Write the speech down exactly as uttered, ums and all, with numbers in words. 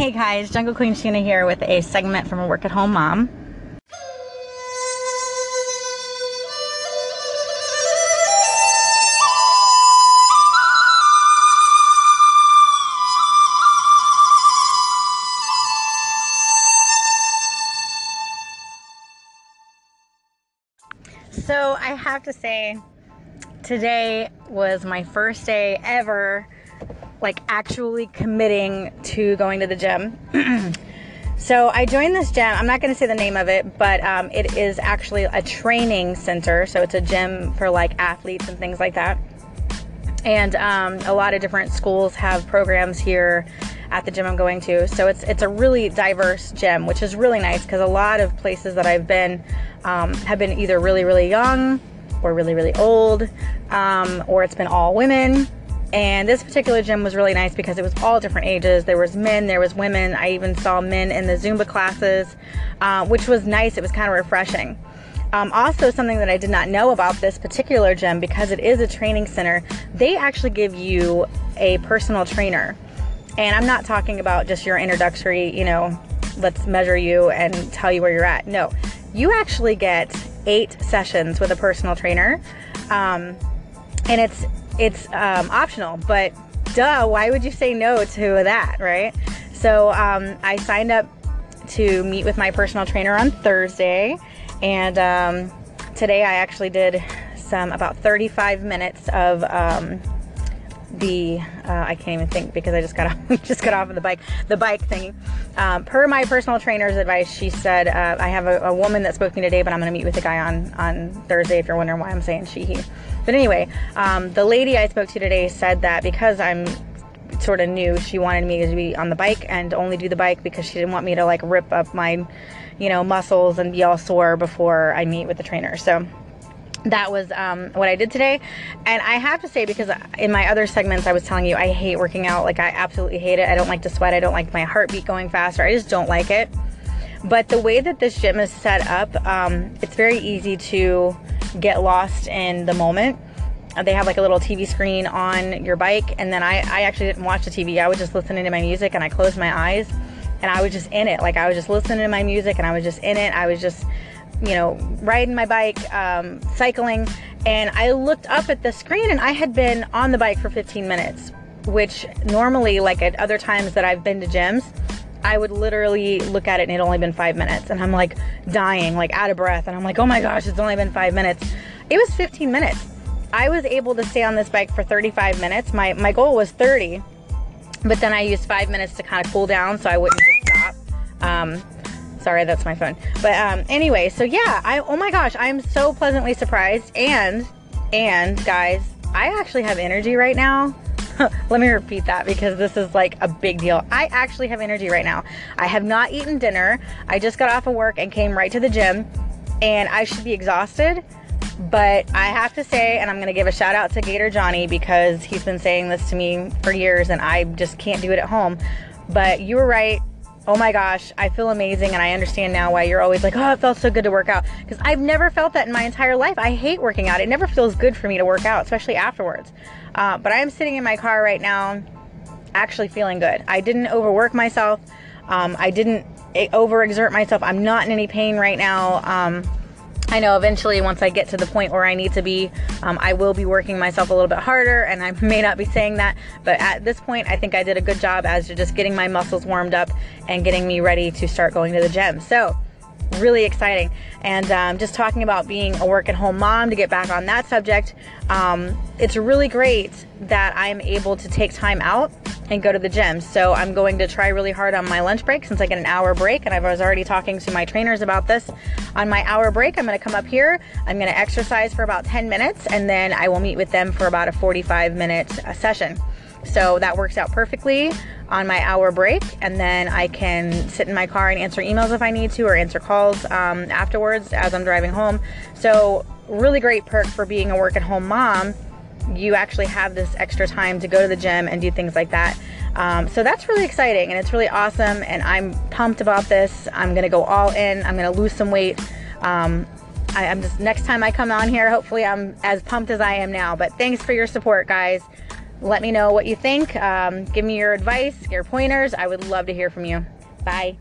Hey guys, Jungle Queen Sheena here with a segment from a work-at-home mom. So I have to say, today was my first day ever like actually committing to going to the gym. So I joined this gym. I'm not going to say the name of it, but um, it is actually a training center. So it's a gym for like athletes and things like that. And um, a lot of different schools have programs here at the gym I'm going to. So it's it's a really diverse gym, which is really nice because a lot of places that I've been um, have been either really, really young or really, really old, um, or it's been all women. And this particular gym was really nice because it was all different ages. There was men, there was women. I even saw men in the Zumba classes, uh, which was nice. It was kind of refreshing. Um, also, something that I did not know about this particular gym, because it is a training center, they actually give you a personal trainer. And I'm not talking about just your introductory, you know, let's measure you and tell you where you're at. No, you actually get eight sessions with a personal trainer. Um, and it's It's um, optional, but duh, why would you say no to that, right? So um, I signed up to meet with my personal trainer on Thursday, and um, today I actually did some about thirty-five minutes of um, the uh, I can't even think because I just got off, just got off of the bike the bike thing. Um, per my personal trainer's advice, she said uh, I have a, a woman that spoke to me today, but I'm going to meet with a guy on on Thursday. If you're wondering why I'm saying she, he. But anyway, um, the lady I spoke to today said that because I'm sort of new, she wanted me to be on the bike and only do the bike because she didn't want me to like rip up my, you know, muscles and be all sore before I meet with the trainer. So that was um, what I did today. And I have to say, because in my other segments, I was telling you, I hate working out. Like, I absolutely hate it. I don't like to sweat. I don't like my heartbeat going faster. I just don't like it. But the way that this gym is set up, um, it's very easy to get lost in the moment. They have like a little T V screen on your bike, and then I, I actually didn't watch the T V. I was just listening to my music, and I closed my eyes, and I was just in it. Like, I was just listening to my music, and I was just in it. I was just, you know, riding my bike, um, cycling, and I looked up at the screen, and I had been on the bike for fifteen minutes, which normally, like at other times that I've been to gyms, I would literally look at it and it'd only been five minutes and I'm like dying, like out of breath. And I'm like, oh my gosh, it's only been five minutes. It was fifteen minutes. I was able to stay on this bike for thirty-five minutes. My, my goal was thirty, but then I used five minutes to kind of cool down so I wouldn't just stop. Um, sorry, that's my phone. But um, anyway, so yeah, I, oh my gosh, I am so pleasantly surprised. And, and guys, I actually have energy right now. Let me repeat that because this is like a big deal. I actually have energy right now. I have not eaten dinner. I just got off of work and came right to the gym, and I should be exhausted, but I have to say, and I'm going to give a shout out to Gator Johnny because he's been saying this to me for years and I just can't do it at home, but you were right. Oh my gosh, I feel amazing, and I understand now why you're always like, oh, it felt so good to work out, because I've never felt that in my entire life. I hate working out. It never feels good for me to work out, especially afterwards. Uh, but I am sitting in my car right now actually feeling good. I didn't overwork myself. Um, I didn't overexert myself. I'm not in any pain right now. Um, I know eventually once I get to the point where I need to be, um, I will be working myself a little bit harder, and I may not be saying that, but at this point I think I did a good job as to just getting my muscles warmed up and getting me ready to start going to the gym. So really exciting. And um, just talking about being a work-at-home mom, to get back on that subject, um, it's really great that I'm able to take time out and go to the gym. So I'm going to try really hard on my lunch break, since I get an hour break, and I was already talking to my trainers about this. On my hour break, I'm going to come up here, I'm going to exercise for about ten minutes, and then I will meet with them for about a forty-five minute session. So that works out perfectly on my hour break, and then I can sit in my car and answer emails if I need to, or answer calls um, afterwards as I'm driving home. So really great perk for being a work-at-home mom. You actually have this extra time to go to the gym and do things like that. Um, so that's really exciting, and it's really awesome, and I'm pumped about this. I'm going to go all in. I'm going to lose some weight. Um, I, I'm just, next time I come on here, hopefully I'm as pumped as I am now. But thanks for your support, guys. Let me know what you think. Um, give me your advice, your pointers. I would love to hear from you. Bye.